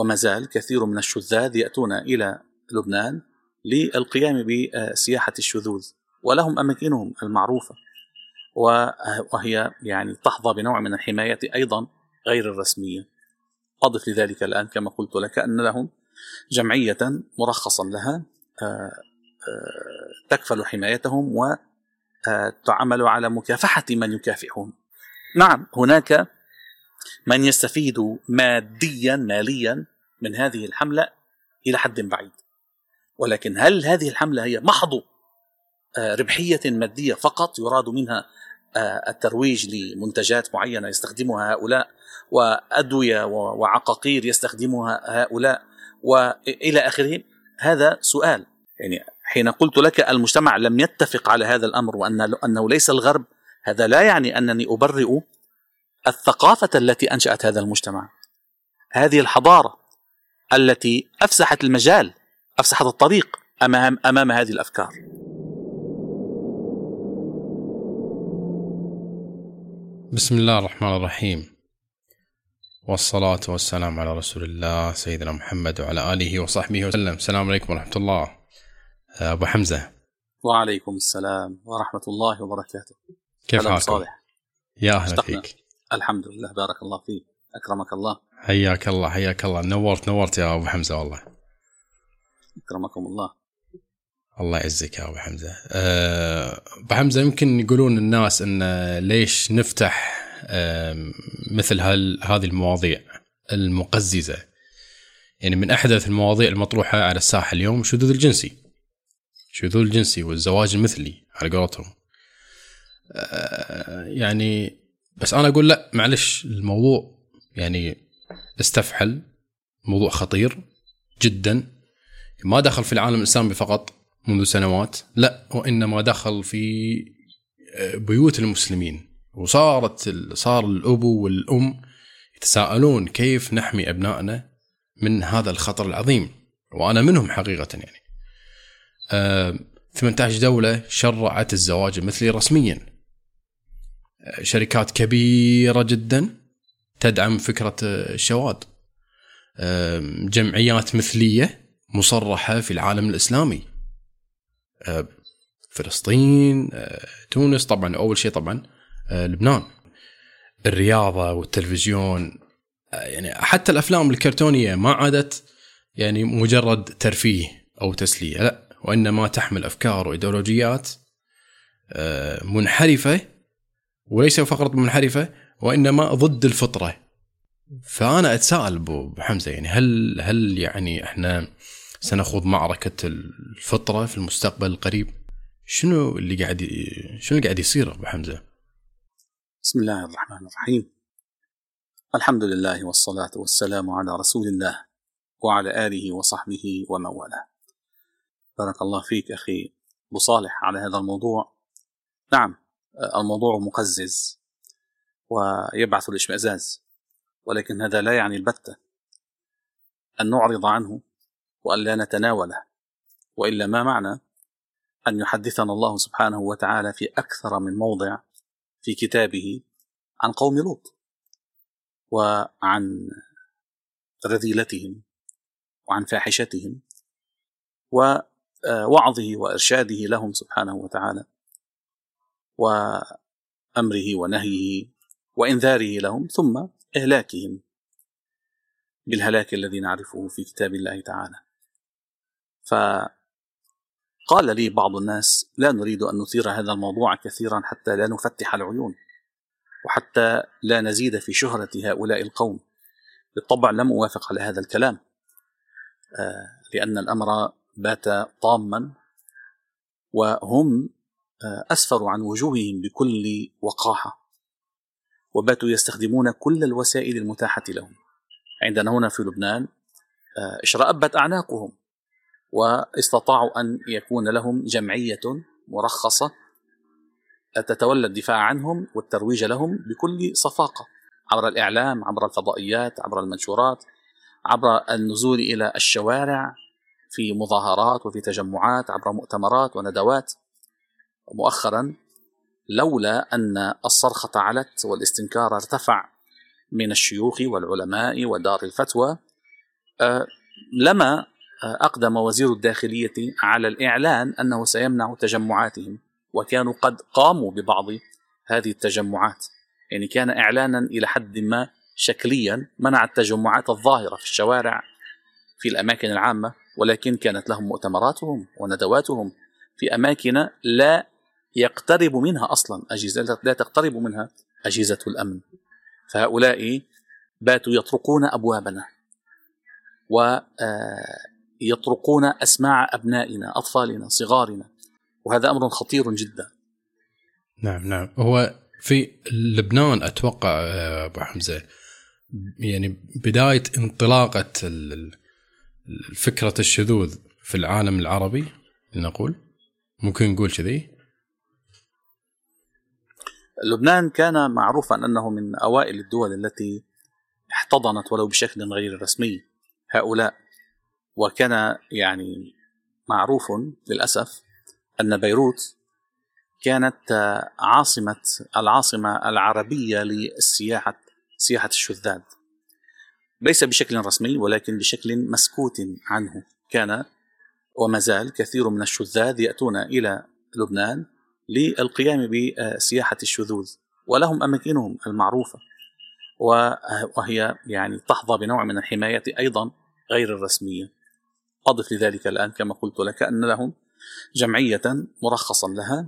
وما زال كثير من الشذاذ يأتون إلى لبنان للقيام بسياحة الشذوذ، ولهم أماكنهم المعروفة، وهي يعني تحظى بنوع من الحماية أيضا غير الرسمية. أضف لذلك الآن كما قلت لك أن لهم جمعية مرخصا لها تكفل حمايتهم وتعمل على مكافحة من يكافحهم. نعم، هناك من يستفيد ماديا ماليا من هذه الحملة إلى حد بعيد، ولكن هل هذه الحملة هي محض ربحية مادية فقط يراد منها الترويج لمنتجات معينة يستخدمها هؤلاء، وأدوية وعقاقير يستخدمها هؤلاء وإلى آخره؟ هذا سؤال. يعني حين قلت لك المجتمع لم يتفق على هذا الأمر وأنه ليس الغرب، هذا لا يعني أنني أبرئ الثقافة التي أنشأت هذا المجتمع، هذه الحضارة التي أفسحت المجال، أفسحت الطريق أمام هذه الأفكار. بسم الله الرحمن الرحيم، والصلاة والسلام على رسول الله سيدنا محمد وعلى آله وصحبه وسلم. السلام عليكم ورحمة الله. أبو حمزة، وعليكم السلام ورحمة الله وبركاته. كيف حالك؟ يا أهلا فيك. الحمد لله، بارك الله فيك، أكرمك الله. حياك الله حياك الله، نورت يا أبو حمزة والله. أكرمكم الله. الله يعزك يا أبو حمزة. أبو حمزة، يمكن يقولون الناس أن ليش نفتح مثل هذه المواضيع المقززة. يعني من أحدث المواضيع المطروحة على الساحة اليوم شذوذ الجنسي والزواج المثلي على قولتهم. يعني بس أنا أقول لا، معلش، الموضوع يعني استفحل، موضوع خطير جدا، ما دخل في العالم الإسلامي فقط منذ سنوات، لا، وإنما دخل في بيوت المسلمين، وصار الأب والأم يتساءلون كيف نحمي أبنائنا من هذا الخطر العظيم، وأنا منهم حقيقة. يعني 18 دولة شرعت الزواج المثلي رسميا، شركات كبيرة جدا تدعم فكرة الشواذ، جمعيات مثلية مصرحة في العالم الإسلامي، فلسطين، تونس، طبعا أول شيء طبعا لبنان، الرياضة والتلفزيون، يعني حتى الأفلام الكرتونية ما عادت يعني مجرد ترفيه أو تسلية، لا، وإنما تحمل أفكار وإيديولوجيات منحرفة، وليس فقط منحرفة وإنما ضد الفطرة. فأنا أتساءل أبو حمزة، يعني هل يعني إحنا سنخوض معركة الفطرة في المستقبل القريب؟ شنو اللي قاعد يصير أبو حمزة؟ بسم الله الرحمن الرحيم، الحمد لله والصلاة والسلام على رسول الله وعلى آله وصحبه ومن والاه. بارك الله فيك أخي بصالح على هذا الموضوع. نعم، الموضوع مقزز ويبعث الإشمئزاز، ولكن هذا لا يعني البتة أن نعرض عنه وأن لا نتناوله، وإلا ما معنى أن يحدثنا الله سبحانه وتعالى في أكثر من موضع في كتابه عن قوم لوط وعن رذيلتهم وعن فاحشتهم، ووعظه وإرشاده لهم سبحانه وتعالى، وأمره ونهيه وإنذاره لهم، ثم إهلاكهم بالهلاك الذي نعرفه في كتاب الله تعالى. فقال لي بعض الناس لا نريد أن نثير هذا الموضوع كثيرا حتى لا نفتح العيون وحتى لا نزيد في شهرة هؤلاء القوم. بالطبع لم أوافق على هذا الكلام، لأن الأمر بات طاما، وهم أسفروا عن وجوههم بكل وقاحة، وباتوا يستخدمون كل الوسائل المتاحة لهم. عندنا هنا في لبنان اشرأبت أعناقهم، واستطاعوا أن يكون لهم جمعية مرخصة تتولى الدفاع عنهم والترويج لهم بكل صفاقة، عبر الإعلام، عبر الفضائيات، عبر المنشورات، عبر النزول إلى الشوارع في مظاهرات وفي تجمعات، عبر مؤتمرات وندوات. مؤخرا، لولا أن الصرخة علت والاستنكار ارتفع من الشيوخ والعلماء ودار الفتوى، لما أقدم وزير الداخلية على الإعلان أنه سيمنع تجمعاتهم، وكانوا قد قاموا ببعض هذه التجمعات، يعني كان إعلانا إلى حد ما شكليا منع التجمعات الظاهرة في الشوارع في الأماكن العامة، ولكن كانت لهم مؤتمراتهم وندواتهم في أماكن لا يقترب منها أصلا أجهزة، لا تقترب منها أجهزة الأمن. فهؤلاء باتوا يطرقون أبوابنا ويطرقون أسماع أبنائنا، أطفالنا، صغارنا، وهذا أمر خطير جدا. نعم نعم. هو في لبنان أتوقع أبو حمزة يعني بداية انطلاقة الفكرة الشذوذ في العالم العربي، لنقول ممكن نقول كذي. لبنان كان معروفا أنه من أوائل الدول التي احتضنت ولو بشكل غير رسمي هؤلاء، وكان يعني معروف للأسف أن بيروت كانت العاصمة العربية للسياحة، سياحة الشذاذ، ليس بشكل رسمي ولكن بشكل مسكوت عنه. كان وما زال كثير من الشذاذ يأتون إلى لبنان للقيام بسياحة الشذوذ، ولهم أماكنهم المعروفة، وهي يعني تحظى بنوع من الحماية أيضا غير الرسمية. أضف لذلك الآن كما قلت لك أن لهم جمعية مرخصا لها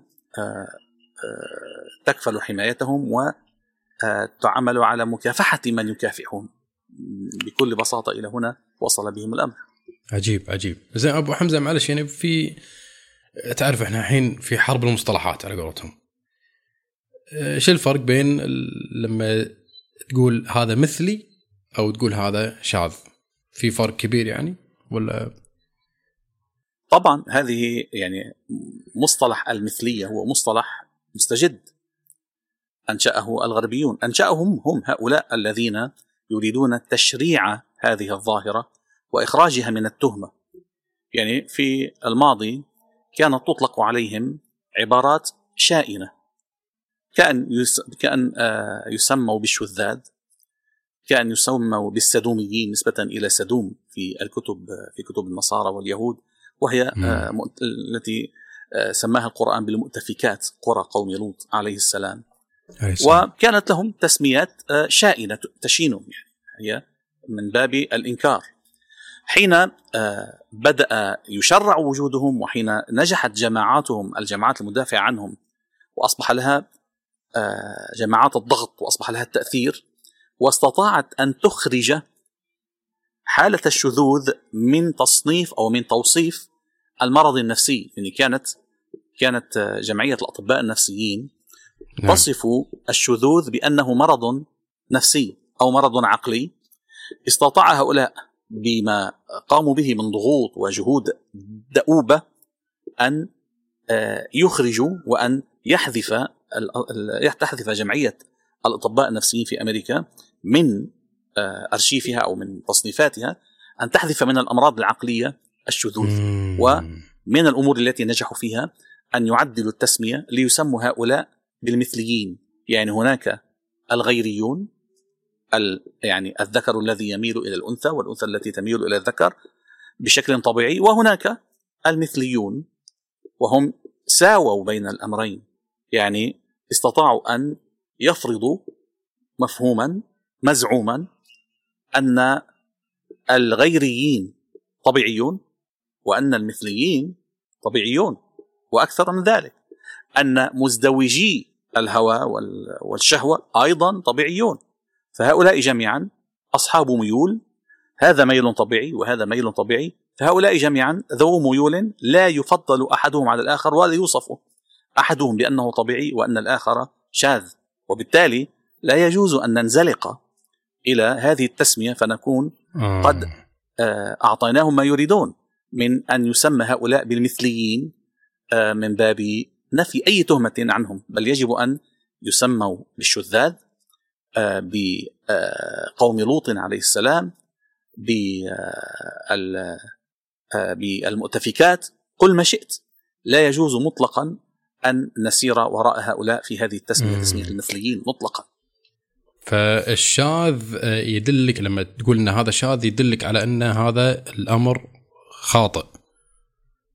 تكفل حمايتهم وتعمل على مكافحة من يكافحهم. بكل بساطة إلى هنا وصل بهم الأمر. عجيب عجيب. زين أبو حمزة، معلش يعني في تعرف إحنا الحين في حرب المصطلحات على قولتهم، شو الفرق بين لما تقول هذا مثلي أو تقول هذا شاذ؟ في فرق كبير يعني ولا؟ طبعا هذه يعني مصطلح المثلية هو مصطلح مستجد أنشأه الغربيون، أنشأهم هم هؤلاء الذين يريدون تشريع هذه الظاهرة وإخراجها من التهمة. يعني في الماضي كانت تطلق عليهم عبارات شائنة، كأن يسموا بالشذاذ، كأن يسموا بالسدوميين نسبة إلى سدوم في الكتب، في كتب النصارى واليهود، وهي التي سماها القرآن بالمؤتفكات، قرى قوم لوط عليه السلام. وكانت لهم تسميات شائنة تشينهم، يعني هي من باب الإنكار. حين بدأ يشرع وجودهم، وحين نجحت جماعاتهم، الجماعات المدافعة عنهم، وأصبح لها جماعات الضغط، وأصبح لها التأثير، واستطاعت أن تخرج حالة الشذوذ من تصنيف أو من توصيف المرض النفسي. يعني كانت جمعية الأطباء النفسيين تصف الشذوذ بأنه مرض نفسي أو مرض عقلي. استطاع هؤلاء بما قاموا به من ضغوط وجهود دؤوبة أن يخرجوا وأن تحذف جمعية الأطباء النفسيين في أمريكا من أرشيفها أو من تصنيفاتها، أن تحذف من الأمراض العقلية الشذوذ. ومن الأمور التي نجحوا فيها أن يعدلوا التسمية ليسموا هؤلاء بالمثليين. يعني هناك الغيريون، يعني الذكر الذي يميل إلى الأنثى والأنثى التي تميل إلى الذكر بشكل طبيعي، وهناك المثليون، وهم ساووا بين الأمرين. يعني استطاعوا أن يفرضوا مفهوما مزعوما أن الغيريين طبيعيون وأن المثليين طبيعيون، وأكثر من ذلك أن مزدوجي الهوى والشهوة أيضا طبيعيون. فهؤلاء جميعا أصحاب ميول، هذا ميل طبيعي وهذا ميل طبيعي، فهؤلاء جميعا ذو ميول لا يفضل أحدهم على الآخر، ولا يوصف أحدهم بأنه طبيعي وأن الآخر شاذ. وبالتالي لا يجوز أن ننزلق إلى هذه التسمية، فنكون قد أعطيناهم ما يريدون من أن يسمى هؤلاء بالمثليين من باب نفي أي تهمة عنهم، بل يجب أن يسموا بالشذاذ، بقوم لوط عليه السلام، بالمؤتفكات، قل ما شئت. لا يجوز مطلقا أن نسير وراء هؤلاء في هذه التسمية، تسمية المثليين مطلقا. فالشاذ يدلك لما تقول ان هذا شاذ يدلك على ان هذا الامر خاطئ،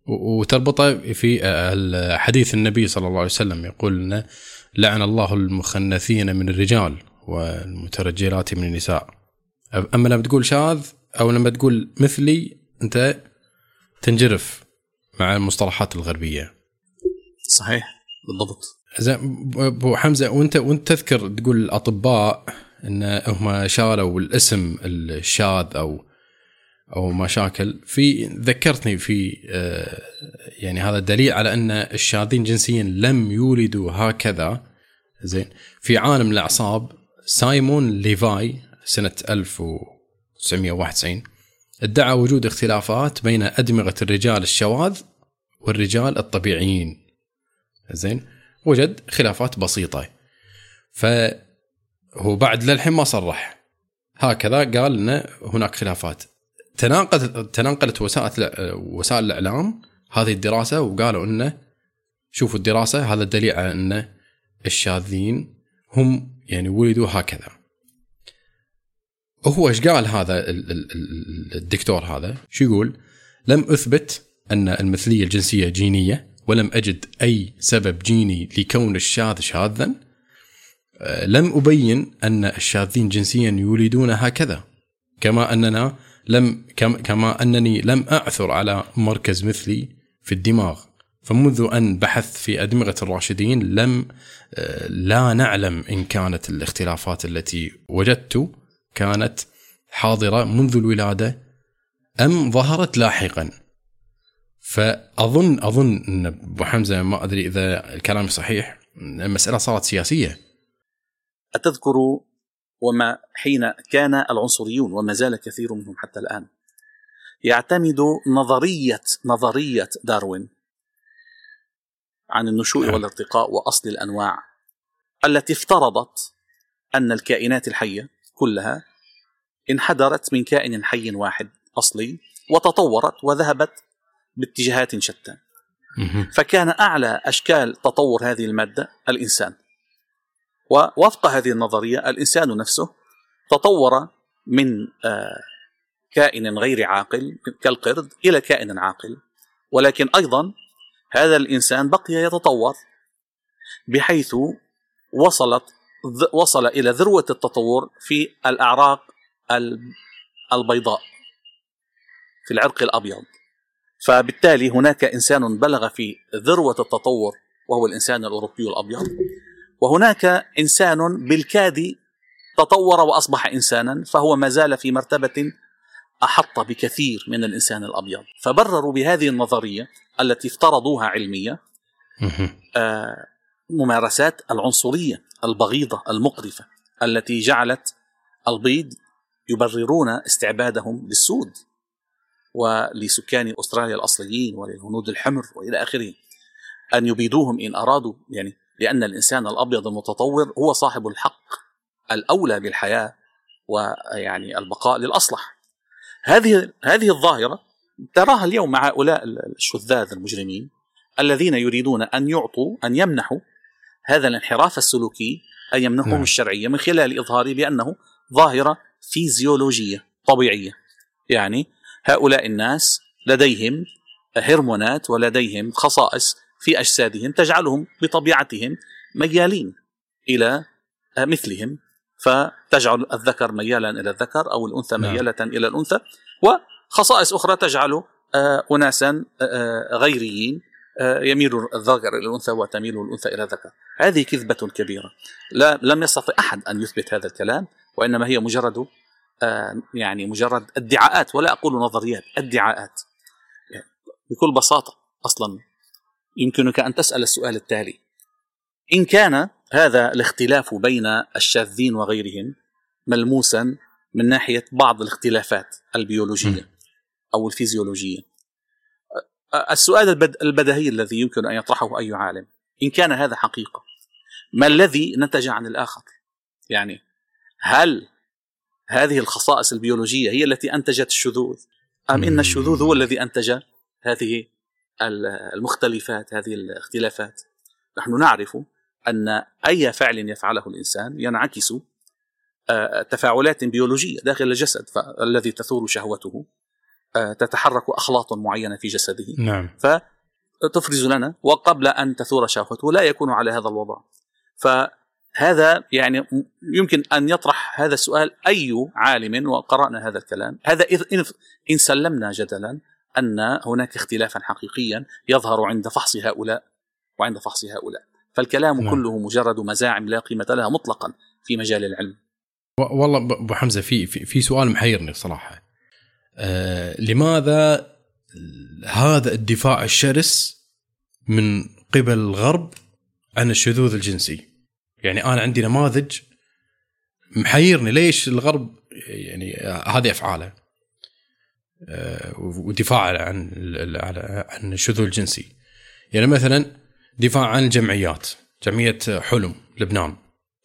وتربطه في حديث النبي صلى الله عليه وسلم يقول لنا لعن الله المخنثين من الرجال والمترجلات من النساء. اما لما تقول شاذ او لما تقول مثلي انت تنجرف مع المصطلحات الغربية. صحيح بالضبط. ابو حمزة، وانت تذكر تقول الاطباء ان هم شالوا الاسم الشاذ او مشاكل، في ذكرتني في يعني هذا دليل على ان الشاذين جنسيا لم يولدوا هكذا. زين، في عالم الاعصاب سايمون ليفاي سنة 1991 ادعى وجود اختلافات بين أدمغة الرجال الشواذ والرجال الطبيعيين. زين، وجد خلافات بسيطة، فهو بعد للحين ما صرح هكذا، قال إن هناك خلافات. تناقلت وسائل الإعلام هذه الدراسة وقالوا إنه شوفوا الدراسة هذا الدليل على إن الشاذين هم يعني ولدوا هكذا. هو ايش قال هذا الدكتور هذا؟ شو يقول؟ لم أثبت أن المثلية الجنسية جينية، ولم أجد أي سبب جيني لكون الشاذ شاذا. لم أبين أن الشاذين جنسيا يولدون هكذا، كما أنني لم أعثر على مركز مثلي في الدماغ، فمنذ أن بحث في أدمغة الراشدين لا نعلم إن كانت الاختلافات التي وجدت كانت حاضرة منذ الولادة أم ظهرت لاحقا. فأظن أن أبو حمزة، ما أدري إذا الكلام صحيح، المسألة صارت سياسية. أتذكر وما حين كان العنصريون وما زال كثير منهم حتى الآن يعتمد نظرية داروين عن النشوء والارتقاء وأصل الأنواع، التي افترضت أن الكائنات الحية كلها انحدرت من كائن حي واحد أصلي وتطورت وذهبت باتجاهات شتى. فكان أعلى أشكال تطور هذه المادة الإنسان، ووفق هذه النظرية الإنسان نفسه تطور من كائن غير عاقل كالقرد إلى كائن عاقل، ولكن أيضا هذا الإنسان بقي يتطور بحيث وصل إلى ذروة التطور في الأعراق البيضاء في العرق الأبيض. فبالتالي هناك إنسان بلغ في ذروة التطور وهو الإنسان الأوروبي الأبيض، وهناك إنسان بالكاد تطور وأصبح إنسانا فهو ما زال في مرتبة أحط بكثير من الإنسان الأبيض. فبرروا بهذه النظرية التي افترضوها علمية ممارسات العنصرية البغيضة المقرفة التي جعلت البيض يبررون استعبادهم للسود ولسكان أستراليا الأصليين وللهنود الحمر وإلى آخره، أن يبيدوهم إن أرادوا، يعني لأن الإنسان الأبيض المتطور هو صاحب الحق الأولى بالحياة ويعني البقاء للأصلح. هذه الظاهرة تراها اليوم مع هؤلاء الشذاذ المجرمين الذين يريدون أن يعطوا أن يمنحوا هذا الانحراف السلوكي أن يمنحهم الشرعية من خلال إظهاره بأنه ظاهرة فيزيولوجية طبيعية. يعني هؤلاء الناس لديهم هرمونات ولديهم خصائص في أجسادهم تجعلهم بطبيعتهم ميالين إلى مثلهم، فتجعل الذكر ميالا إلى الذكر أو الأنثى ميالة إلى الأنثى، وخصائص أخرى تجعل أناسا غيريين يميل الذكر إلى الأنثى وتميل الأنثى إلى الذكر. هذه كذبة كبيرة، لم يستطع أحد أن يثبت هذا الكلام، وإنما هي مجرد ادعاءات، ولا أقول نظريات، ادعاءات. بكل بساطة أصلا يمكنك أن تسأل السؤال التالي: إن كان هذا الاختلاف بين الشاذين وغيرهم ملموسا من ناحية بعض الاختلافات البيولوجية أو الفيزيولوجية، السؤال البديهي الذي يمكن أن يطرحه أي عالم: إن كان هذا حقيقة، ما الذي نتج عن الآخر؟ يعني هل هذه الخصائص البيولوجية هي التي أنتجت الشذوذ، أم إن الشذوذ هو الذي أنتج هذه المختلفات هذه الاختلافات؟ نحن نعرف أن أي فعل يفعله الإنسان ينعكس تفاعلات بيولوجية داخل الجسد الذي تثور شهوته، تتحرك أخلاط معينة في جسده. نعم. فتفرز لنا، وقبل أن تثور شهوته لا يكون على هذا الوضع. فهذا يعني يمكن أن يطرح هذا السؤال أي عالم، وقرأنا هذا الكلام هذا إن سلمنا جدلا أن هناك اختلافا حقيقيا يظهر عند فحص هؤلاء وعند فحص هؤلاء. فالكلام نعم. كله مجرد مزاعم لا قيمة لها مطلقا في مجال العلم. والله أبو حمزة في سؤال محيرني صراحة، لماذا هذا الدفاع الشرس من قبل الغرب عن الشذوذ الجنسي؟ يعني أنا عندي نماذج محيرني، ليش الغرب يعني هذه أفعاله ودفاعه عن الشذوذ الجنسي؟ يعني مثلا دفاع عن الجمعيات، جمعية حلم لبنان،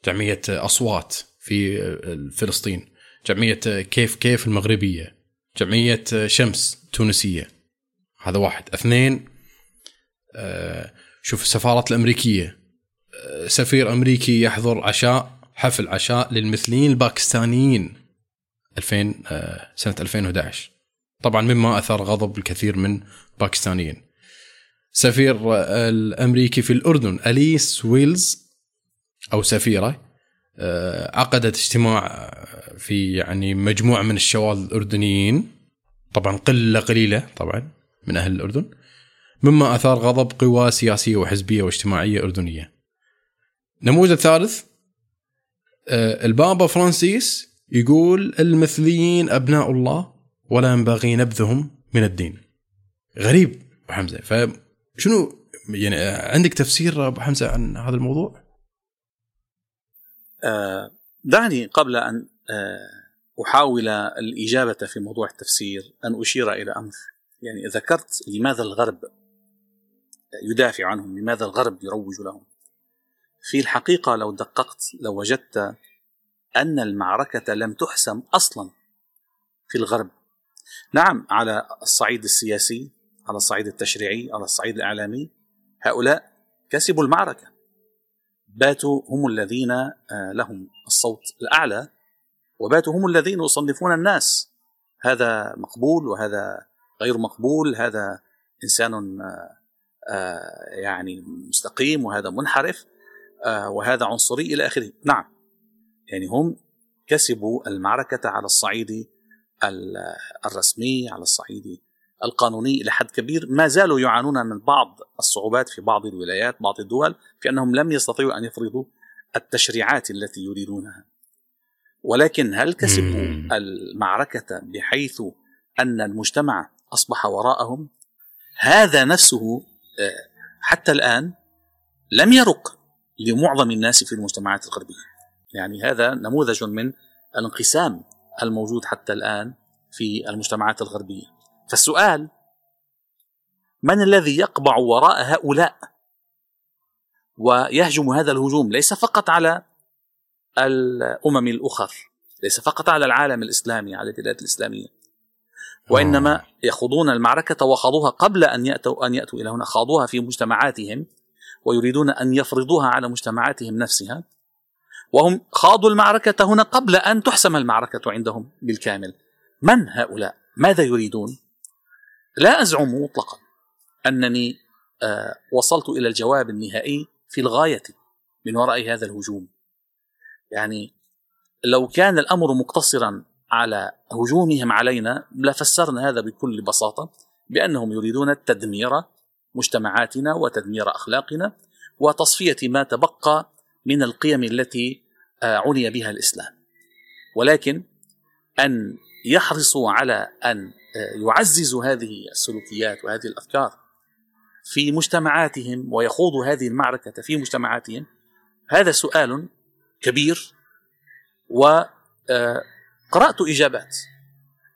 جمعية أصوات في فلسطين، جمعية كيف المغربية، جمعية شمس تونسية. هذا واحد. اثنين، شوف السفارات الأمريكية، سفير أمريكي يحضر حفل عشاء للمثليين الباكستانيين سنة 2011، طبعا مما أثار غضب الكثير من باكستانيين. سفير الأمريكي في الأردن أليس ويلز أو سفيرة عقدت اجتماع في يعني مجموعة من الشواذ الأردنيين، طبعا قلة قليلة طبعا من أهل الأردن، مما أثار غضب قوى سياسية وحزبية واجتماعية أردنية. نموذج الثالث، البابا فرانسيس يقول المثليين أبناء الله ولا ينبغي نبذهم من الدين. غريب أبو حمزة، فشنو يعني عندك تفسير أبو حمزة عن هذا الموضوع؟ دعني قبل أن أحاول الإجابة في موضوع التفسير أن أشير إلى أمر. يعني ذكرت لماذا الغرب يدافع عنهم، لماذا الغرب يروج لهم. في الحقيقة لو دققت لو وجدت أن المعركة لم تحسم أصلا في الغرب. نعم، على الصعيد السياسي، على الصعيد التشريعي، على الصعيد الإعلامي هؤلاء كسبوا المعركة، باتوا هم الذين لهم الصوت الأعلى، وباتوا هم الذين يصنفون الناس، هذا مقبول وهذا غير مقبول، هذا إنسان يعني مستقيم وهذا منحرف وهذا عنصري إلى آخره. نعم، يعني هم كسبوا المعركة على الصعيد الرسمي، على الصعيد القانوني إلى حد كبير. ما زالوا يعانون من بعض الصعوبات في بعض الولايات، بعض الدول، في أنهم لم يستطيعوا أن يفرضوا التشريعات التي يريدونها. ولكن هل كسبوا المعركة بحيث أن المجتمع أصبح وراءهم؟ هذا نفسه حتى الآن لم يرق لمعظم الناس في المجتمعات الغربية. يعني هذا نموذج من الانقسام الموجود حتى الآن في المجتمعات الغربية. فالسؤال، من الذي يقبع وراء هؤلاء ويهجم هذا الهجوم؟ ليس فقط على الأمم الأخر، ليس فقط على العالم الإسلامي، على البلاد الإسلامية، وإنما يخوضون المعركة وخاضوها قبل أن يأتوا إلى هنا، خاضوها في مجتمعاتهم ويريدون أن يفرضوها على مجتمعاتهم نفسها، وهم خاضوا المعركة هنا قبل أن تحسم المعركة عندهم بالكامل. من هؤلاء؟ ماذا يريدون؟ لا أزعم مطلقا أنني وصلت إلى الجواب النهائي في الغاية من وراء هذا الهجوم. يعني لو كان الأمر مقتصرا على هجومهم علينا لفسرنا هذا بكل بساطة بأنهم يريدون تدمير مجتمعاتنا وتدمير أخلاقنا وتصفية ما تبقى من القيم التي عني بها الإسلام. ولكن أن يحرصوا على أن يعززوا هذه السلوكيات وهذه الأفكار في مجتمعاتهم ويخوضوا هذه المعركة في مجتمعاتهم، هذا سؤال كبير. وقرأت إجابات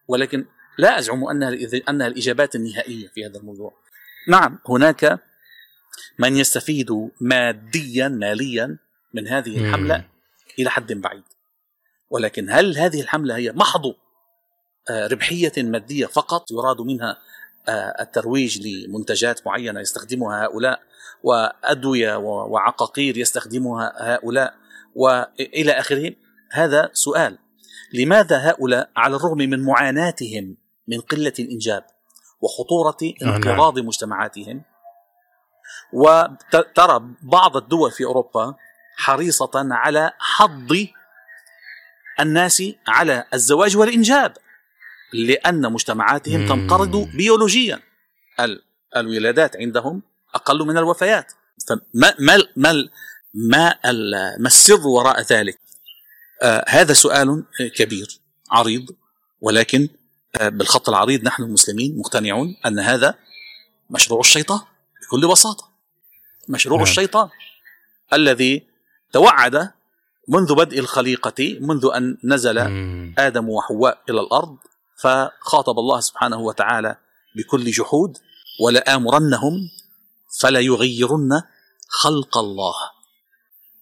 ولكن لا أزعم أنها الإجابات النهائية في هذا الموضوع. نعم، هناك من يستفيد ماديا ماليا من هذه الحملة إلى حد بعيد، ولكن هل هذه الحملة هي محض ربحية مادية فقط يراد منها الترويج لمنتجات معينة يستخدمها هؤلاء، وأدوية وعقاقير يستخدمها هؤلاء وإلى آخره؟ هذا سؤال. لماذا هؤلاء على الرغم من معاناتهم من قلة الإنجاب وخطورة انقراض مجتمعاتهم، وترى بعض الدول في أوروبا حريصة على حض الناس على الزواج والإنجاب لأن مجتمعاتهم تنقرض بيولوجيا، الولادات عندهم أقل من الوفيات. فما ما ما ما السر وراء ذلك؟ هذا سؤال كبير عريض، ولكن بالخط العريض نحن المسلمين مقتنعون أن هذا مشروع الشيطان بكل بساطة، مشروع الشيطان الذي توعد منذ بدء الخليقة، منذ أن نزل آدم وحواء إلى الأرض، فخاطب الله سبحانه وتعالى بكل جحود: ولآمرنهم فلا يغيرن خلق الله.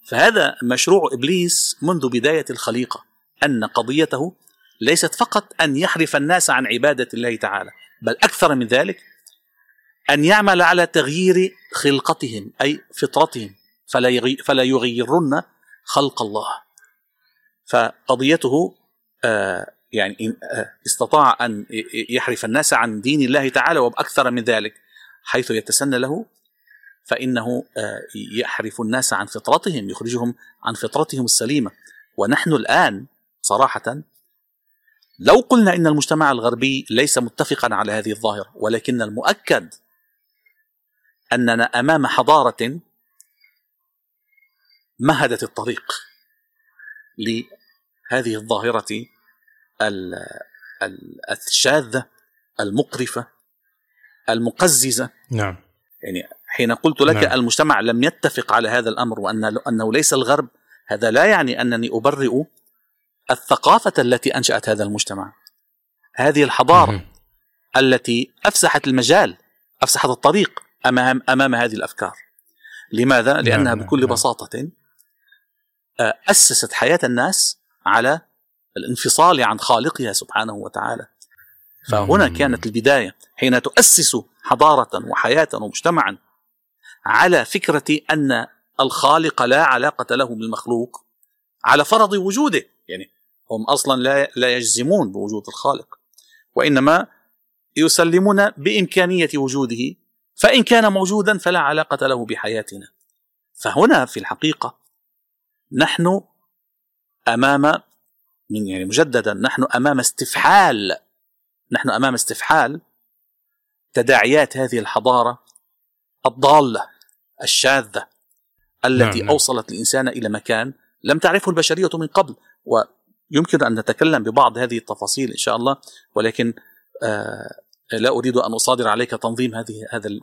فهذا مشروع إبليس منذ بداية الخليقة، أن قضيته ليست فقط أن يحرف الناس عن عبادة الله تعالى، بل أكثر من ذلك أن يعمل على تغيير خلقتهم أي فطرتهم. فلا يغيرن خلق الله. فقضيته يعني استطاع أن يحرف الناس عن دين الله تعالى، وبأكثر من ذلك حيث يتسنى له فإنه يحرف الناس عن فطرتهم، يخرجهم عن فطرتهم السليمة. ونحن الآن صراحة لو قلنا إن المجتمع الغربي ليس متفقا على هذه الظاهرة، ولكن المؤكد أننا أمام حضارة مهدت الطريق لهذه الظاهرة الشاذة المقرفة المقززة. نعم. يعني حين قلت لك نعم. المجتمع لم يتفق على هذا الأمر وأنه ليس الغرب، هذا لا يعني أنني أبرئ الثقافة التي أنشأت هذا المجتمع، هذه الحضارة التي أفسحت المجال، أفسحت الطريق أمام هذه الأفكار. لماذا؟ لأنها بكل بساطة أسست حياة الناس على الانفصال عن خالقها سبحانه وتعالى. فهنا كانت البداية، حين تؤسس حضارة وحياة ومجتمعا على فكرة أن الخالق لا علاقة له بالمخلوق على فرض وجوده، يعني هم أصلا لا يجزمون بوجود الخالق، وإنما يسلمون بإمكانية وجوده، فإن كان موجودا فلا علاقة له بحياتنا. فهنا في الحقيقة نحن أمام يعني مجددا نحن أمام استفحال تداعيات هذه الحضارة الضالة الشاذة التي أوصلت الإنسان إلى مكان لم تعرفه البشرية من قبل. ويمكن أن نتكلم ببعض هذه التفاصيل إن شاء الله، ولكن لا أريد أن أصادر عليك تنظيم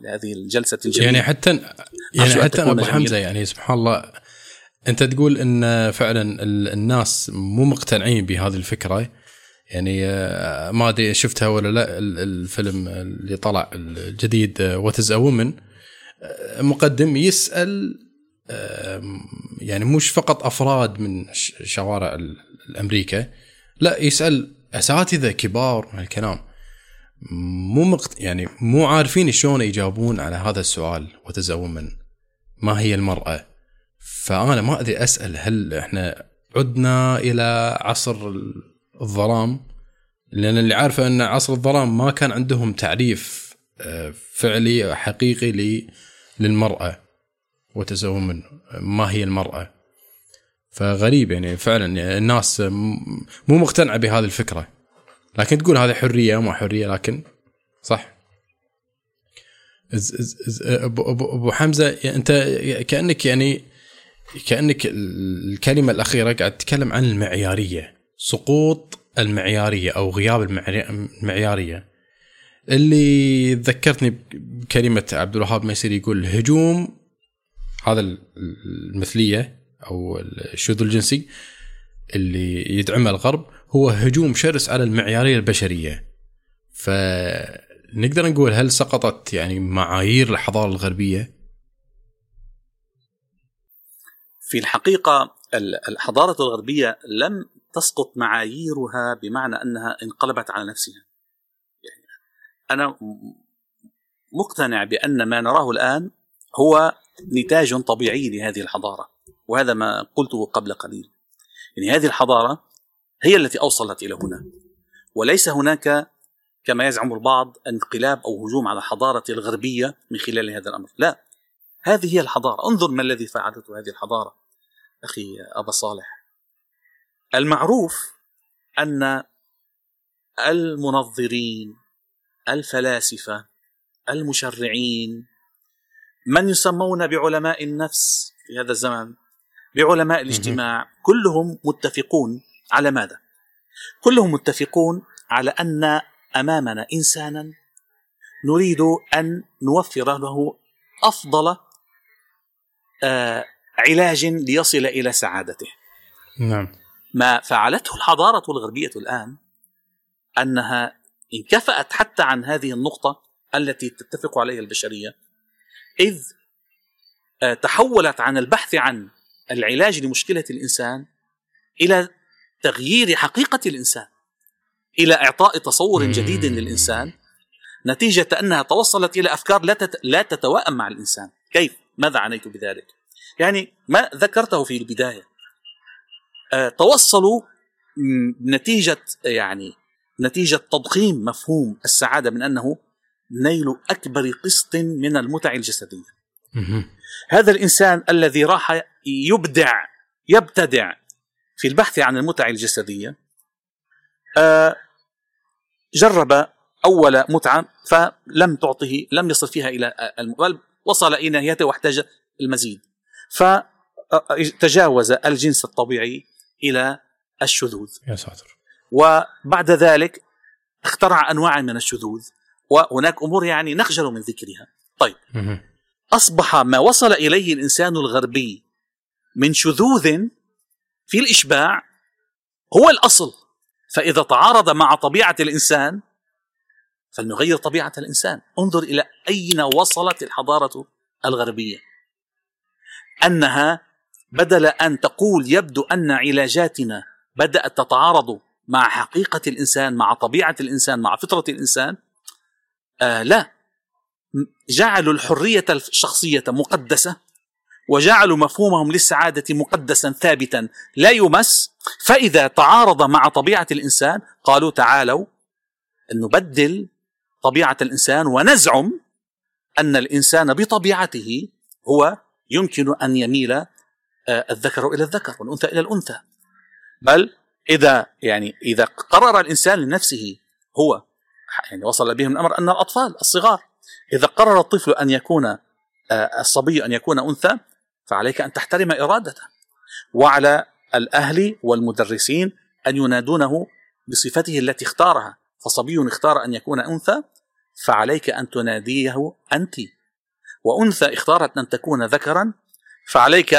هذه الجلسة الجميلة. يعني حتى أبو حمزة، يعني سبحان الله، أنت تقول أن فعلا الناس مو مقتنعين بهذه الفكرة. يعني ما أدري شفتها ولا لا، الفيلم اللي طلع الجديد What is a Woman، مقدم يسأل يعني مش فقط أفراد من شوارع الأمريكا، لا يسأل أساتذة كبار هالكلام، يعني مو عارفين شلون يجاوبون على هذا السؤال What is a Woman، ما هي المرأة. فأنا ما أدري أسأل، هل إحنا عدنا إلى عصر الظلام؟ لأن اللي عارفه أن عصر الظلام ما كان عندهم تعريف فعلي حقيقي للمرأة وتزومن، ما هي المرأة. فغريب يعني فعلا الناس مو مقتنعة بهذه الفكرة، لكن تقول هذه حرية وما حرية. لكن صح أبو حمزة، أنت كأنك الكلمة الأخيرة قاعد تتكلم عن المعيارية، سقوط المعيارية أو غياب المعيارية، اللي ذكرتني بكلمة عبد الوهاب ميسير يقول هجوم هذا المثلية أو الشذوذ الجنسي اللي يدعمه الغرب هو هجوم شرس على المعيارية البشرية. فنقدر نقول هل سقطت يعني معايير الحضارة الغربية؟ في الحقيقة الحضارة الغربية لم تسقط معاييرها بمعنى أنها انقلبت على نفسها. يعني أنا مقتنع بأن ما نراه الآن هو نتاج طبيعي لهذه الحضارة، وهذا ما قلته قبل قليل. يعني هذه الحضارة هي التي أوصلت إلى هنا، وليس هناك كما يزعم البعض انقلاب أو هجوم على حضارة الغربية من خلال هذا الأمر. لا، هذه هي الحضارة. انظر ما الذي فعلته هذه الحضارة أخي أبا صالح. المعروف أن المنظرين، الفلاسفة، المشرعين، من يسمون بعلماء النفس في هذا الزمان، بعلماء الاجتماع، كلهم متفقون على ماذا؟ كلهم متفقون على أن أمامنا إنسانا نريد أن نوفر له أفضل علاج ليصل إلى سعادته. نعم. ما فعلته الحضارة الغربية الآن أنها انكفأت حتى عن هذه النقطة التي تتفق عليها البشرية، إذ تحولت عن البحث عن العلاج لمشكلة الإنسان إلى تغيير حقيقة الإنسان، إلى إعطاء تصور جديد للإنسان، نتيجة أنها توصلت إلى أفكار لا تتوائم مع الإنسان. كيف؟ ماذا عنيت بذلك؟ يعني ما ذكرته في البداية، توصلوا نتيجة تضخيم مفهوم السعادة من أنه نيل أكبر قسط من المتع الجسدية. هذا الإنسان الذي راح يبتدع في البحث عن المتع الجسدية، جرب أول متعة فلم تعطه، لم يصل فيها إلى وصل إلى نهايته واحتاج المزيد، فتجاوز الجنس الطبيعي إلى الشذوذ. يا ساتر. وبعد ذلك اخترع أنواع من الشذوذ، وهناك أمور يعني نخجل من ذكرها. طيب، أصبح ما وصل إليه الإنسان الغربي من شذوذ في الإشباع هو الأصل، فإذا تعارض مع طبيعة الإنسان فلنغير طبيعة الإنسان. انظر إلى أين وصلت الحضارة الغربية، أنها بدل أن تقول يبدو أن علاجاتنا بدأت تتعارض مع حقيقة الإنسان، مع طبيعة الإنسان، مع فطرة الإنسان، لا، جعلوا الحرية الشخصية مقدسة، وجعلوا مفهومهم للسعادة مقدسا ثابتا لا يمس. فإذا تعارض مع طبيعة الإنسان قالوا تعالوا نبدل طبيعة الإنسان ونزعم أن الإنسان بطبيعته هو يمكن أن يميل الذكر إلى الذكر والأنثى إلى الأنثى. بل إذا قرر الإنسان لنفسه هو، يعني وصل بهم الأمر أن الأطفال الصغار إذا قرر الطفل أن يكون الصبي أن يكون أنثى فعليك أن تحترم إرادته، وعلى الأهل والمدرسين أن ينادونه بصفته التي اختارها. فصبي اختار أن يكون أنثى فعليك أن تناديه أنت، وأنثى اختارت أن تكون ذكرا فعليك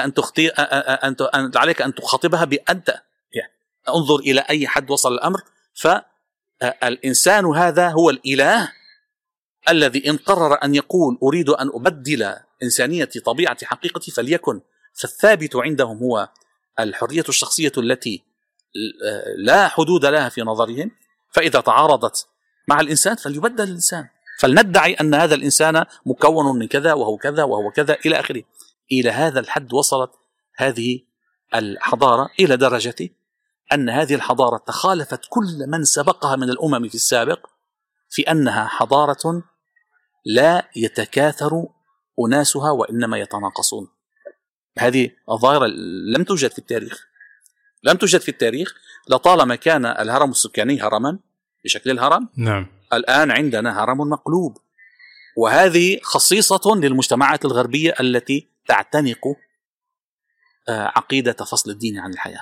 أن تخاطبها بأنت. يعني انظر إلى أي حد وصل الأمر. فالإنسان هذا هو الإله الذي إن قرر أن يقول أريد أن أبدل إنسانية طبيعة حقيقتي فليكن. فالثابت عندهم هو الحرية الشخصية التي لا حدود لها في نظرهم، فإذا تعارضت مع الإنسان فليبدل الإنسان، فلندعي أن هذا الإنسان مكون من كذا وهو كذا وهو كذا إلى آخره. إلى هذا الحد وصلت هذه الحضارة، إلى درجة أن هذه الحضارة تخالفت كل من سبقها من الأمم في السابق في أنها حضارة لا يتكاثر أناسها وإنما يتناقصون. هذه الظاهرة لم توجد في التاريخ. لطالما كان الهرم السكاني هرما بشكل الهرم. نعم. الآن عندنا هرم مقلوب، وهذه خصيصة للمجتمعات الغربية التي تعتنق عقيدة فصل الدين عن الحياة.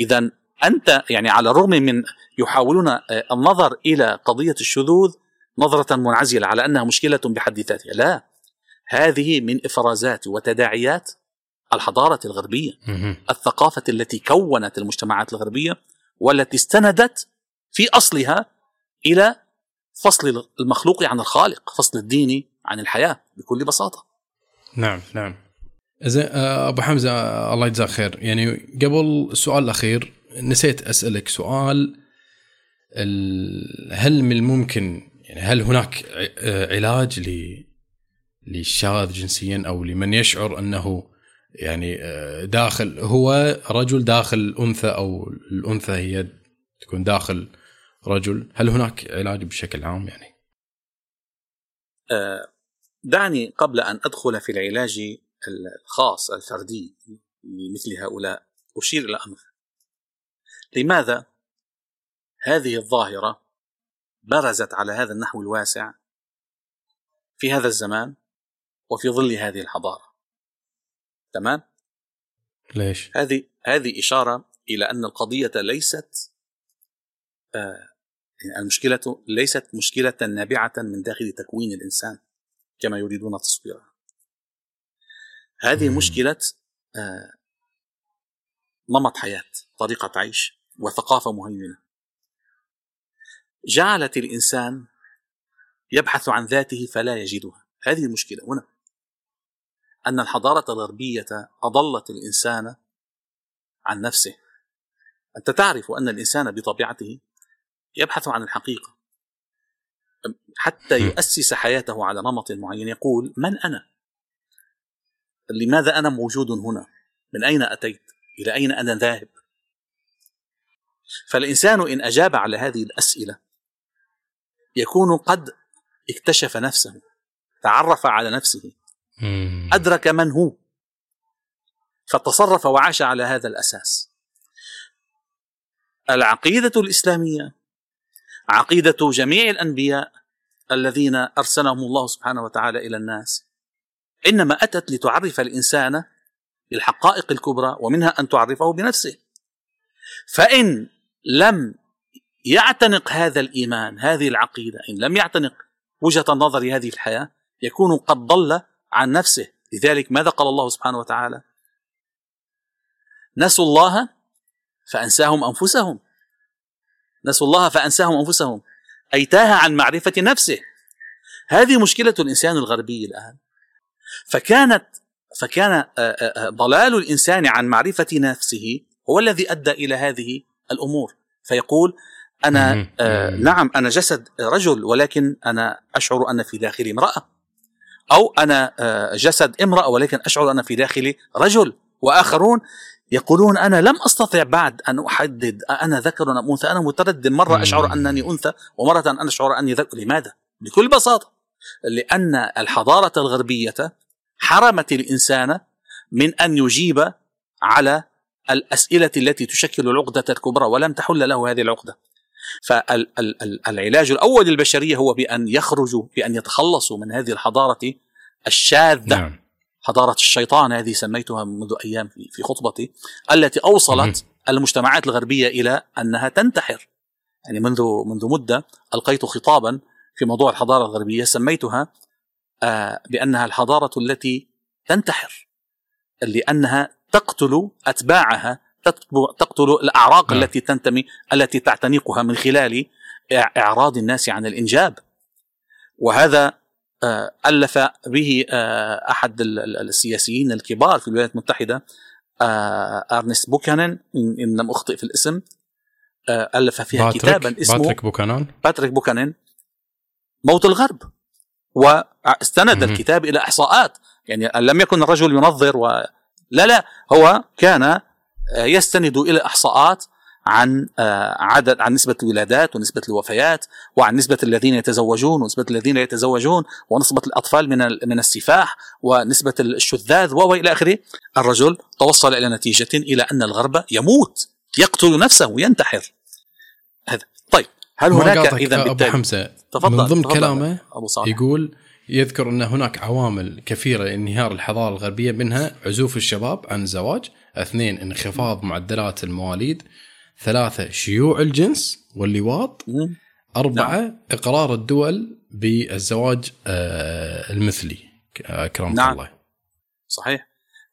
إذن أنت يعني على الرغم من يحاولون النظر إلى قضية الشذوذ نظرة منعزلة على أنها مشكلة بحد ذاتها، لا، هذه من إفرازات وتداعيات الحضارة الغربية، الثقافة التي كونت المجتمعات الغربية والتي استندت في أصلها إلى فصل المخلوق عن الخالق، فصل الدين عن الحياة بكل بساطة. نعم. أبو حمزة الله يجزاه خير، يعني قبل السؤال الأخير نسيت أسألك سؤال، هل من الممكن، يعني هل هناك علاج للشاذ جنسيا أو لمن يشعر أنه يعني داخل، هو رجل داخل أنثى أو الأنثى هي تكون داخل رجل. هل هناك علاج بشكل عام يعني؟ دعني قبل أن أدخل في العلاج الخاص الفردي لمثل هؤلاء أشير إلى أمر. لماذا هذه الظاهرة برزت على هذا النحو الواسع في هذا الزمان وفي ظل هذه الحضارة؟ تمام؟ ليش؟ هذه إشارة إلى أن القضية ليست المشكلة ليست مشكلة نابعة من داخل تكوين الإنسان كما يريدون تصويرها. هذه مشكلة نمط حياة، طريقة عيش، وثقافة مهيمنة جعلت الإنسان يبحث عن ذاته فلا يجدها. هذه المشكلة هنا، أن الحضارة الغربية أضلت الإنسان عن نفسه. أنت تعرف أن الإنسان بطبيعته يبحث عن الحقيقة حتى يؤسس حياته على نمط معين، يقول من أنا؟ لماذا أنا موجود هنا؟ من أين أتيت؟ إلى أين أنا ذاهب؟ فالإنسان إن أجاب على هذه الأسئلة يكون قد اكتشف نفسه، تعرف على نفسه، أدرك من هو، فتصرف وعاش على هذا الأساس. العقيدة الإسلامية، عقيدة جميع الأنبياء الذين أرسلهم الله سبحانه وتعالى إلى الناس، إنما أتت لتعرف الإنسان للحقائق الكبرى، ومنها أن تعرفه بنفسه. فإن لم يعتنق هذا الإيمان، هذه العقيدة، إن لم يعتنق وجهة النظر هذه في الحياة، يكون قد ضل عن نفسه. لذلك ماذا قال الله سبحانه وتعالى؟ نسوا الله فأنساهم أنفسهم، أي تاه عن معرفة نفسه. هذه مشكلة الإنسان الغربي الآن. فكان ضلال الإنسان عن معرفة نفسه هو الذي أدى إلى هذه الأمور. فيقول أنا نعم أنا جسد رجل، ولكن أنا أشعر أن في داخلي امرأة، أو أنا جسد امرأة ولكن أشعر أن في داخلي رجل. وآخرون يقولون أنا لم أستطع بعد أن أحدد أنا ذكر أم أنثى، أنا متردد، مرة أشعر أنني أنثى ومرة أن أشعر أني ذكر. لماذا؟ بكل بساطة لأن الحضارة الغربية حرمت الإنسان من أن يجيب على الأسئلة التي تشكل العقدة الكبرى، ولم تحل له هذه العقدة. فالعلاج الأول للبشرية هو بأن يخرجوا، بأن يتخلصوا من هذه الحضارة الشاذة. نعم. حضارة الشيطان هذه سميتها منذ أيام في خطبتي، التي أوصلت المجتمعات الغربية إلى أنها تنتحر. يعني منذ مدة ألقيت خطابا في موضوع الحضارة الغربية، سميتها بأنها الحضارة التي تنتحر، لأنها تقتل أتباعها، تقتل الأعراق التي تعتنقها من خلال إعراض الناس عن الإنجاب. وهذا ألف به أحد السياسيين الكبار في الولايات المتحدة، أرنست بوكانان إن لم أخطئ في الاسم، ألف فيها كتابا اسمه باتريك بوكانان موت الغرب. واستند الكتاب إلى إحصاءات، يعني لم يكن الرجل ينظر لا هو كان يستند إلى إحصاءات عن عدد، عن نسبة الولادات ونسبة الوفيات، وعن نسبة الذين يتزوجون ونسبة الذين لا يتزوجون، ونسبة الأطفال من السفاح، ونسبة الشذاذ، وإلى آخره. الرجل توصل إلى نتيجة إلى أن الغرب يموت، يقتل نفسه، ينتحر. هذا طيب، هل هناك إذن بالتالي؟ أبو حمزة من ضمن كلامه يقول يذكر أن هناك عوامل كثيرة لانهيار الحضارة الغربية، منها عزوف الشباب عن الزواج، 2 انخفاض معدلات المواليد، 3 شيوع الجنس واللواط، 4 نعم. إقرار الدول بالزواج المثلي كرامة نعم. الله صحيح.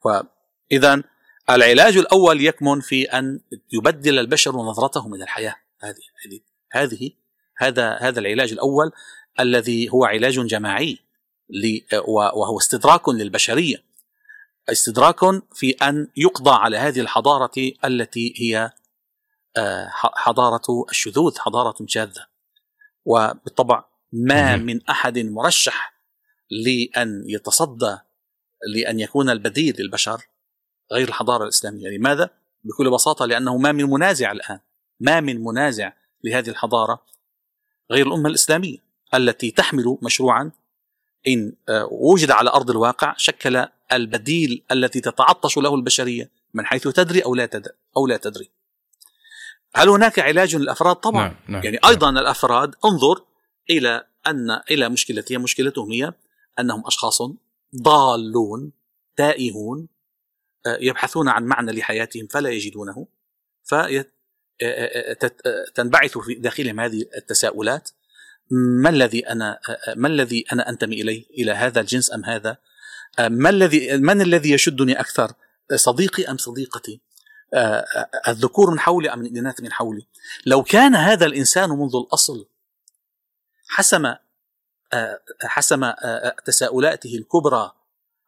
وإذن العلاج الأول يكمن في أن يبدل البشر نظرتهم إلى الحياة. هذا العلاج الأول الذي هو علاج جماعي، وهو استدراك للبشرية، استدراك في أن يقضى على هذه الحضارة التي هي حضارة الشذوذ، حضارة شاذة. وبالطبع ما من أحد مرشح لأن يتصدى، لأن يكون البديل للبشر غير الحضارة الإسلامية. لماذا؟ بكل بساطة لأنه ما من منازع الآن، ما من منازع لهذه الحضارة غير الأمة الإسلامية التي تحمل مشروعا إن وجد على أرض الواقع شكل البديل التي تتعطش له البشرية من حيث تدري أو لا تدري. هل هناك علاج للأفراد؟ طبعا. نعم. يعني أيضا الأفراد انظر إلى أن إلى مشكلتهم، مشكلتهم هي أنهم أشخاص ضالون تائهون يبحثون عن معنى لحياتهم فلا يجدونه، فتنبعث في داخلهم هذه التساؤلات: ما الذي أنا أنتمي إليه، إلى هذا الجنس أم هذا، من الذي يشدني أكثر، صديقي أم صديقتي، الذكور من حولي أم الإناث من حولي. لو كان هذا الإنسان منذ الأصل حسم تساؤلاته الكبرى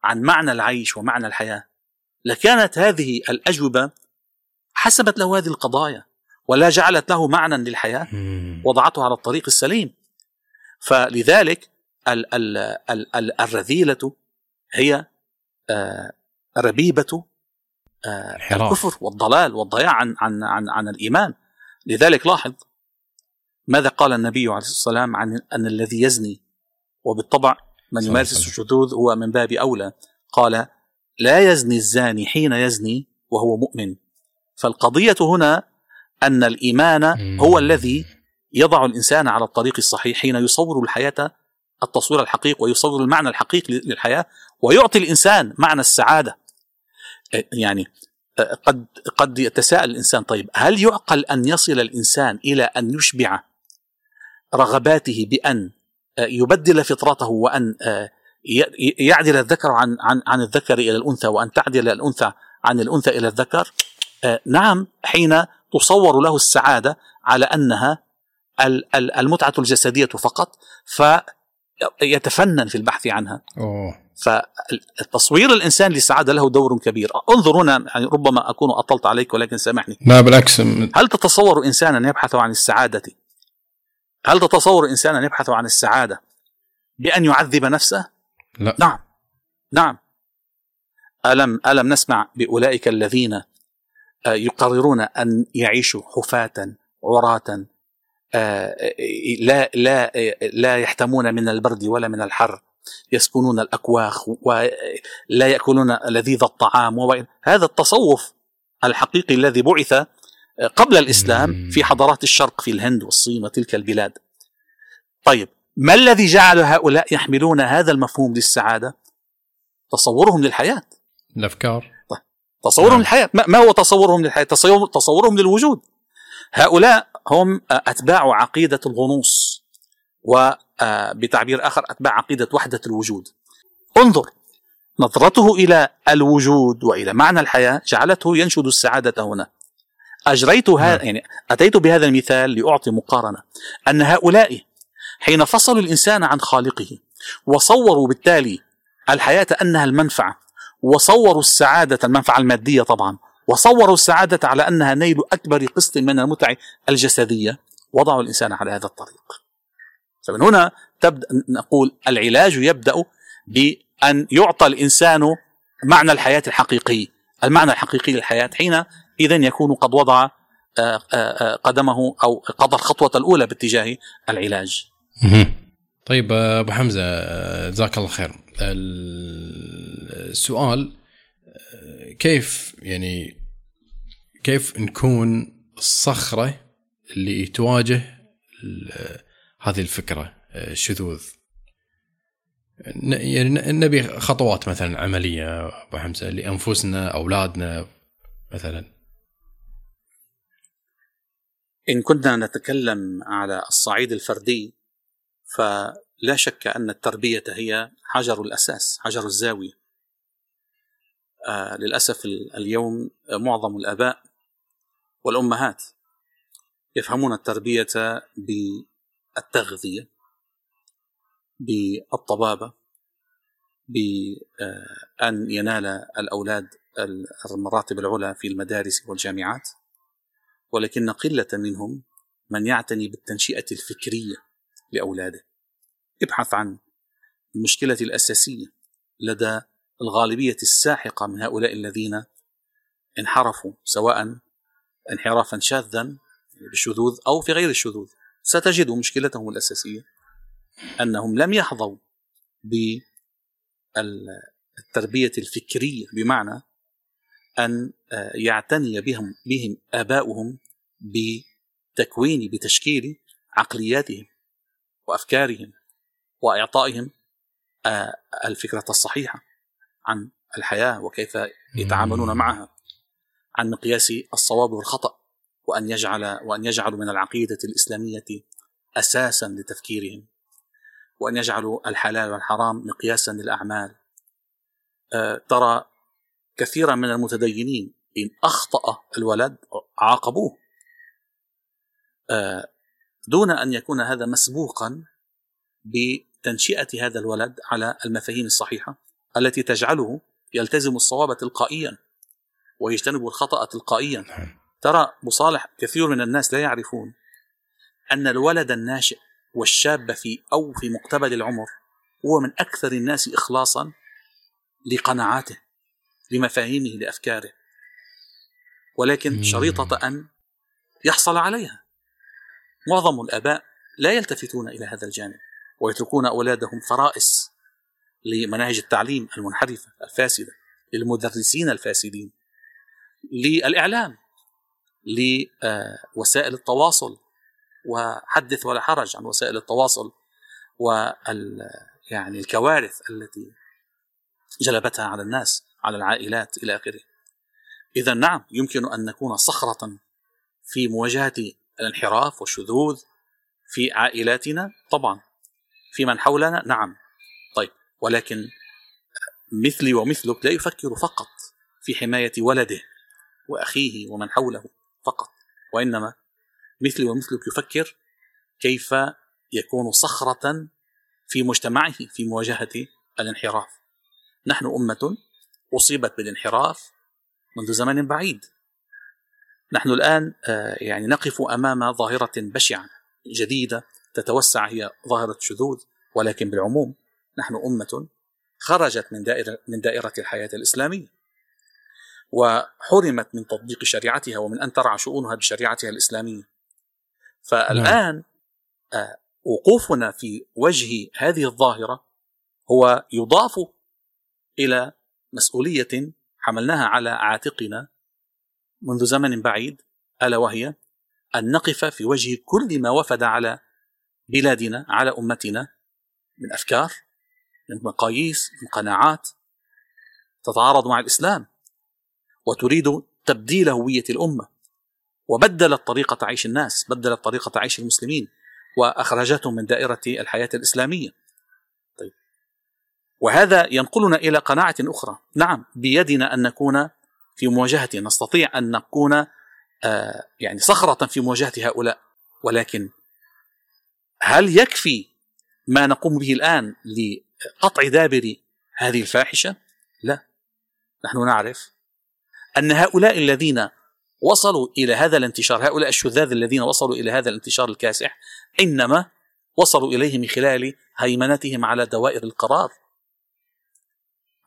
عن معنى العيش ومعنى الحياة، لكانت هذه الأجوبة حسبت له هذه القضايا ولا جعلت له معنى للحياة، وضعته على الطريق السليم. فلذلك الرذيلة هي ربيبة الكفر والضلال والضياع عن الإيمان. لذلك لاحظ ماذا قال النبي عليه الصلاة والسلام عن أن الذي يزني، وبالطبع من يمارس الشذوذ هو من باب أولى، قال: لا يزني الزاني حين يزني وهو مؤمن. فالقضية هنا أن الإيمان هو الذي يضع الإنسان على الطريق الصحيح حين يصور الحياة التصوير الحقيقي ويصور المعنى الحقيقي للحياة ويعطي الإنسان معنى السعادة. يعني قد يتساءل الإنسان: طيب هل يعقل أن يصل الإنسان إلى أن يشبع رغباته بأن يبدل فطرته وأن يعدل الذكر عن الذكر إلى الأنثى وأن تعدل الأنثى عن الأنثى إلى الذكر؟ نعم، حين تصور له السعادة على أنها المتعة الجسدية فقط فيتفنن في البحث عنها. فالتصوير الإنسان للسعادة له دور كبير. انظر هنا، يعني ربما أكون أطلت عليك ولكن سامحني. لا بالعكس. هل تتصور إنسانا يبحث عن السعادة؟ هل تتصور إنسانا يبحث عن السعادة بأن يعذب نفسه؟ لا. نعم. ألم نسمع بأولئك الذين يقررون أن يعيشوا حفاة عراة لا يحتمون من البرد ولا من الحر، يسكنون الأكواخ ولا يأكلون لذيذ الطعام. هذا التصوف الحقيقي الذي بعث قبل الإسلام في حضارات الشرق، في الهند والصين وتلك البلاد. طيب ما الذي جعل هؤلاء يحملون هذا المفهوم للسعادة؟ تصورهم للحياة، الأفكار، تصورهم للحياة. ما هو تصورهم للحياة؟ تصورهم للوجود. هؤلاء هم أتباع عقيدة الغنوص، وبتعبير آخر أتباع عقيدة وحدة الوجود. انظر نظرته إلى الوجود وإلى معنى الحياة جعلته ينشد السعادة هنا. يعني أتيت بهذا المثال لأعطي مقارنة أن هؤلاء حين فصلوا الإنسان عن خالقه وصوروا بالتالي الحياة أنها المنفعة، وصوروا السعادة المنفعة المادية طبعا، وصوروا السعادة على أنها نيل أكبر قسط من المتعة الجسدية، وضعوا الإنسان على هذا الطريق. فمن هنا تبدأ نقول العلاج يبدأ بأن يعطى الإنسان معنى الحياة الحقيقي، المعنى الحقيقي للحياة، حين إذن يكون قد وضع قدمه أو قضى الخطوة الأولى باتجاه العلاج. طيب أبو حمزة جزاك الله خير. السؤال: كيف نكون الصخرة اللي تواجه هذه الفكرة الشذوذ؟ يعني نبي خطوات مثلا عملية أبو حمزة لأنفسنا أولادنا مثلا. إن كنا نتكلم على الصعيد الفردي فلا شك أن التربية هي حجر الأساس، حجر الزاوية. للأسف اليوم معظم الآباء والأمهات يفهمون التربية بالتغذية، بالطبابة، بأن ينال الأولاد المراتب العلى في المدارس والجامعات، ولكن قلة منهم من يعتني بالتنشئة الفكرية لأولاده. ابحث عن المشكلة الأساسية لدى الغالبية الساحقة من هؤلاء الذين انحرفوا سواء انحرافا شاذا بالشذوذ أو في غير الشذوذ، ستجدوا مشكلتهم الأساسية أنهم لم يحظوا بالتربية الفكرية، بمعنى أن يعتني بهم آباؤهم بتشكيل عقلياتهم وأفكارهم وإعطائهم الفكرة الصحيحة عن الحياة وكيف يتعاملون معها، عن مقياس الصواب والخطأ، وأن يجعلوا من العقيدة الإسلامية أساسا لتفكيرهم، وأن يجعلوا الحلال والحرام مقياسا للأعمال. ترى كثيرا من المتدينين إن أخطأ الولد عاقبوه دون أن يكون هذا مسبوقا بتنشئة هذا الولد على المفاهيم الصحيحة التي تجعله يلتزم الصواب تلقائيا ويجتنب الخطأ تلقائيا. ترى مصالح كثير من الناس لا يعرفون أن الولد الناشئ والشاب في مقتبل العمر هو من أكثر الناس إخلاصا لقناعاته، لمفاهيمه، لأفكاره، ولكن شريطة أن يحصل عليها. معظم الآباء لا يلتفتون إلى هذا الجانب ويتركون أولادهم فرائس لمناهج التعليم المنحرفة الفاسدة، للمدرسين الفاسدين، للإعلام، لوسائل التواصل، وحدث ولا حرج عن وسائل التواصل يعني الكوارث التي جلبتها على الناس، على العائلات، إلى آخره. إذن نعم، يمكن أن نكون صخرة في مواجهة الانحراف والشذوذ في عائلاتنا، طبعا في من حولنا، نعم. طيب، ولكن مثلي ومثلك لا يفكر فقط في حماية ولده وأخيه ومن حوله فقط، وإنما مثلي ومثلك يفكر كيف يكون صخرة في مجتمعه في مواجهة الانحراف. نحن أمة أصيبت بالانحراف منذ زمن بعيد. نحن الآن يعني نقف أمام ظاهرة بشعة جديدة تتوسع، هي ظاهرة الشذوذ، ولكن بالعموم نحن أمة خرجت من دائرة الحياة الإسلامية، وحرمت من تطبيق شريعتها ومن أن ترعى شؤونها بشريعتها الإسلامية. فالآن وقوفنا في وجه هذه الظاهرة هو يضاف إلى مسؤولية حملناها على عاتقنا منذ زمن بعيد، ألا وهي أن نقف في وجه كل ما وفد على بلادنا، على أمتنا، من أفكار، من مقاييس، من قناعات تتعارض مع الإسلام وتريد تبديل هوية الأمة، وبدلت طريقة عيش الناس، بدلت طريقة عيش المسلمين، وأخرجتهم من دائرة الحياة الإسلامية. طيب، وهذا ينقلنا إلى قناعة أخرى. نعم، بيدنا أن نكون في مواجهة، نستطيع أن نكون يعني صخرة في مواجهة هؤلاء، ولكن هل يكفي ما نقوم به الآن لقطع دابر هذه الفاحشة؟ لا، نحن نعرف أن هؤلاء الذين وصلوا إلى هذا الانتشار، هؤلاء الشذاذ الذين وصلوا إلى هذا الانتشار الكاسح، إنما وصلوا إليه من خلال هيمنتهم على دوائر القرار،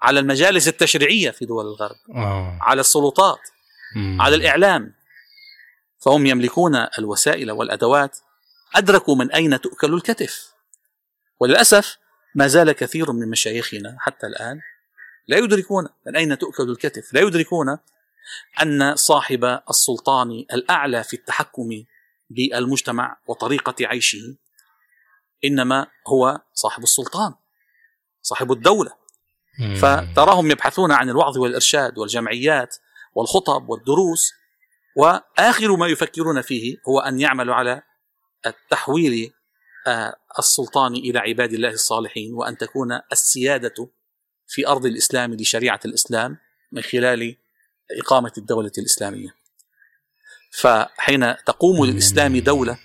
على المجالس التشريعية في دول الغرب، على السلطات، على الإعلام. فهم يملكون الوسائل والأدوات، أدركوا من أين تؤكل الكتف. وللأسف ما زال كثير من مشايخنا حتى الآن لا يدركون من أين تؤكل الكتف، لا يدركون أن صاحب السلطان الأعلى في التحكم بالمجتمع وطريقة عيشه إنما هو صاحب السلطان، صاحب الدولة. فتراهم يبحثون عن الوعظ والإرشاد والجمعيات والخطب والدروس، وآخر ما يفكرون فيه هو أن يعملوا على التحويل السلطان إلى عباد الله الصالحين، وأن تكون السيادة في أرض الإسلام لشريعة الإسلام من خلال إقامة الدولة الإسلامية. فحين تقوم للإسلام دولة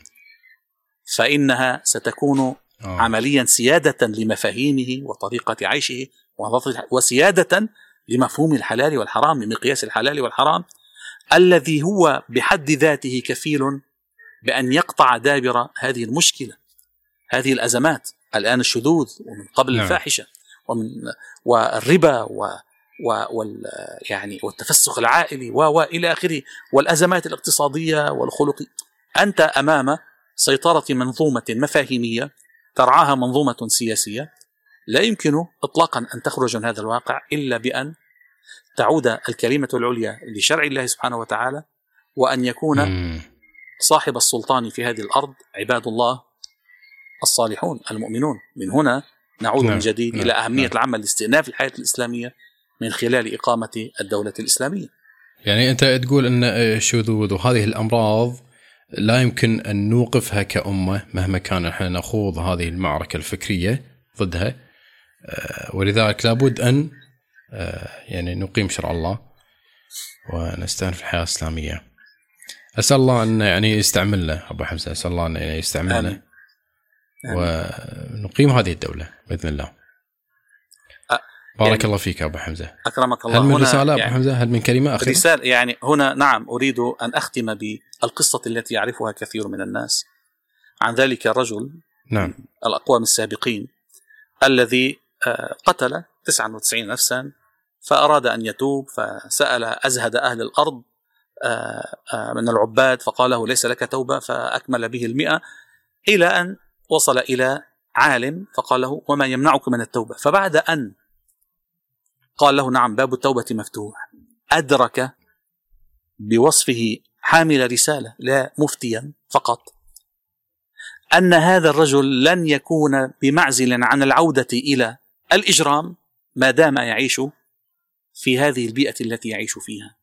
فإنها ستكون عمليا سيادة لمفاهيمه وطريقة عيشه، وسيادة لمفهوم الحلال والحرام، لمقياس الحلال والحرام الذي هو بحد ذاته كفيل بأن يقطع دابر هذه المشكلة، هذه الأزمات. الآن الشذوذ، ومن قبل الفاحشة، والربا، يعني والتفسخ العائلي وإلى آخره والأزمات الاقتصادية والخلقية. أنت أمام سيطرة منظومة مفاهيمية ترعاها منظومة سياسية، لا يمكن إطلاقا أن تخرج من هذا الواقع إلا بأن تعود الكلمة العليا لشرع الله سبحانه وتعالى، وأن يكون صاحب السلطان في هذه الأرض عباد الله الصالحون المؤمنون. من هنا نعود من جديد إلى أهمية العمل لاستئناف الحياة الإسلامية من خلال إقامة الدولة الإسلامية. يعني أنت تقول أن الشذوذ وهذه الأمراض لا يمكن أن نوقفها كأمة مهما كان إحنا نخوض هذه المعركة الفكرية ضدها، ولذلك لابد أن يعني نقيم شرع الله ونستأنف الحياة الإسلامية. أسأل الله أن يعني يستعملنا أبو حمزة، أسأل الله أن يستعملنا آمين. ونقيم هذه الدولة بإذن الله. بارك يعني الله فيك أبو حمزة، أكرمك الله. هل من رسالة أبو حمزة؟ هل من كلمة أخيرة؟ رسالة يعني هنا نعم، أريد أن أختم بالقصة التي يعرفها كثير من الناس عن ذلك الرجل نعم الأقوام السابقين الذي قتل 99 نفسا، فأراد أن يتوب، فسأل أزهد أهل الأرض من العباد فقاله ليس لك توبة، فأكمل به 100 إلى أن وصل إلى عالم فقاله وما يمنعك من التوبة، فبعد أن قال له نعم باب التوبة مفتوح أدرك بوصفه حامل رسالة لا مفتيا فقط أن هذا الرجل لن يكون بمعزل عن العودة إلى الإجرام ما دام يعيش في هذه البيئة التي يعيش فيها،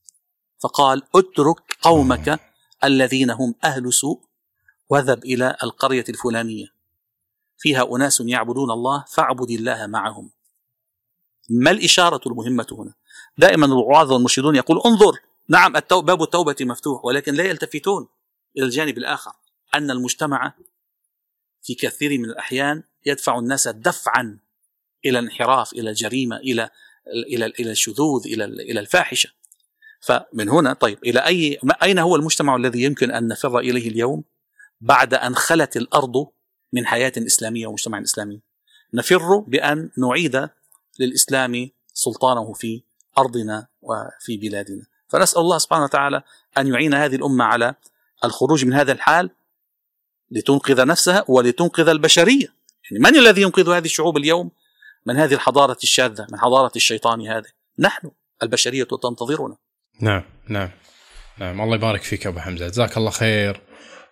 فقال اترك قومك الذين هم أهل سوء وذهب إلى القرية الفلانية فيها أناس يعبدون الله فاعبد الله معهم. ما الإشارة المهمة هنا؟ دائما الوعاظ والمرشدون يقول انظر نعم باب التوبة مفتوح، ولكن لا يلتفتون إلى الجانب الآخر أن المجتمع في كثير من الأحيان يدفع الناس دفعا إلى الانحراف، إلى الجريمة، إلى الشذوذ، إلى الفاحشة. فمن هنا طيب إلى أين هو المجتمع الذي يمكن أن نفر إليه اليوم بعد أن خلت الأرض من حياة إسلامية ومجتمع إسلامي؟ نفر بأن نعيد للإسلام سلطانه في أرضنا وفي بلادنا. فنسأل الله سبحانه وتعالى أن يعين هذه الأمة على الخروج من هذا الحال لتنقذ نفسها ولتنقذ البشرية. يعني من الذي ينقذ هذه الشعوب اليوم من هذه الحضارة الشاذة، من حضارة الشيطان هذه؟ نحن البشرية تنتظرنا. نعم نعم نعم. الله يبارك فيك أبو حمزة، جزاك الله خير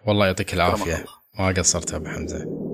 والله يعطيك العافية، ما قصرت أبو حمزة.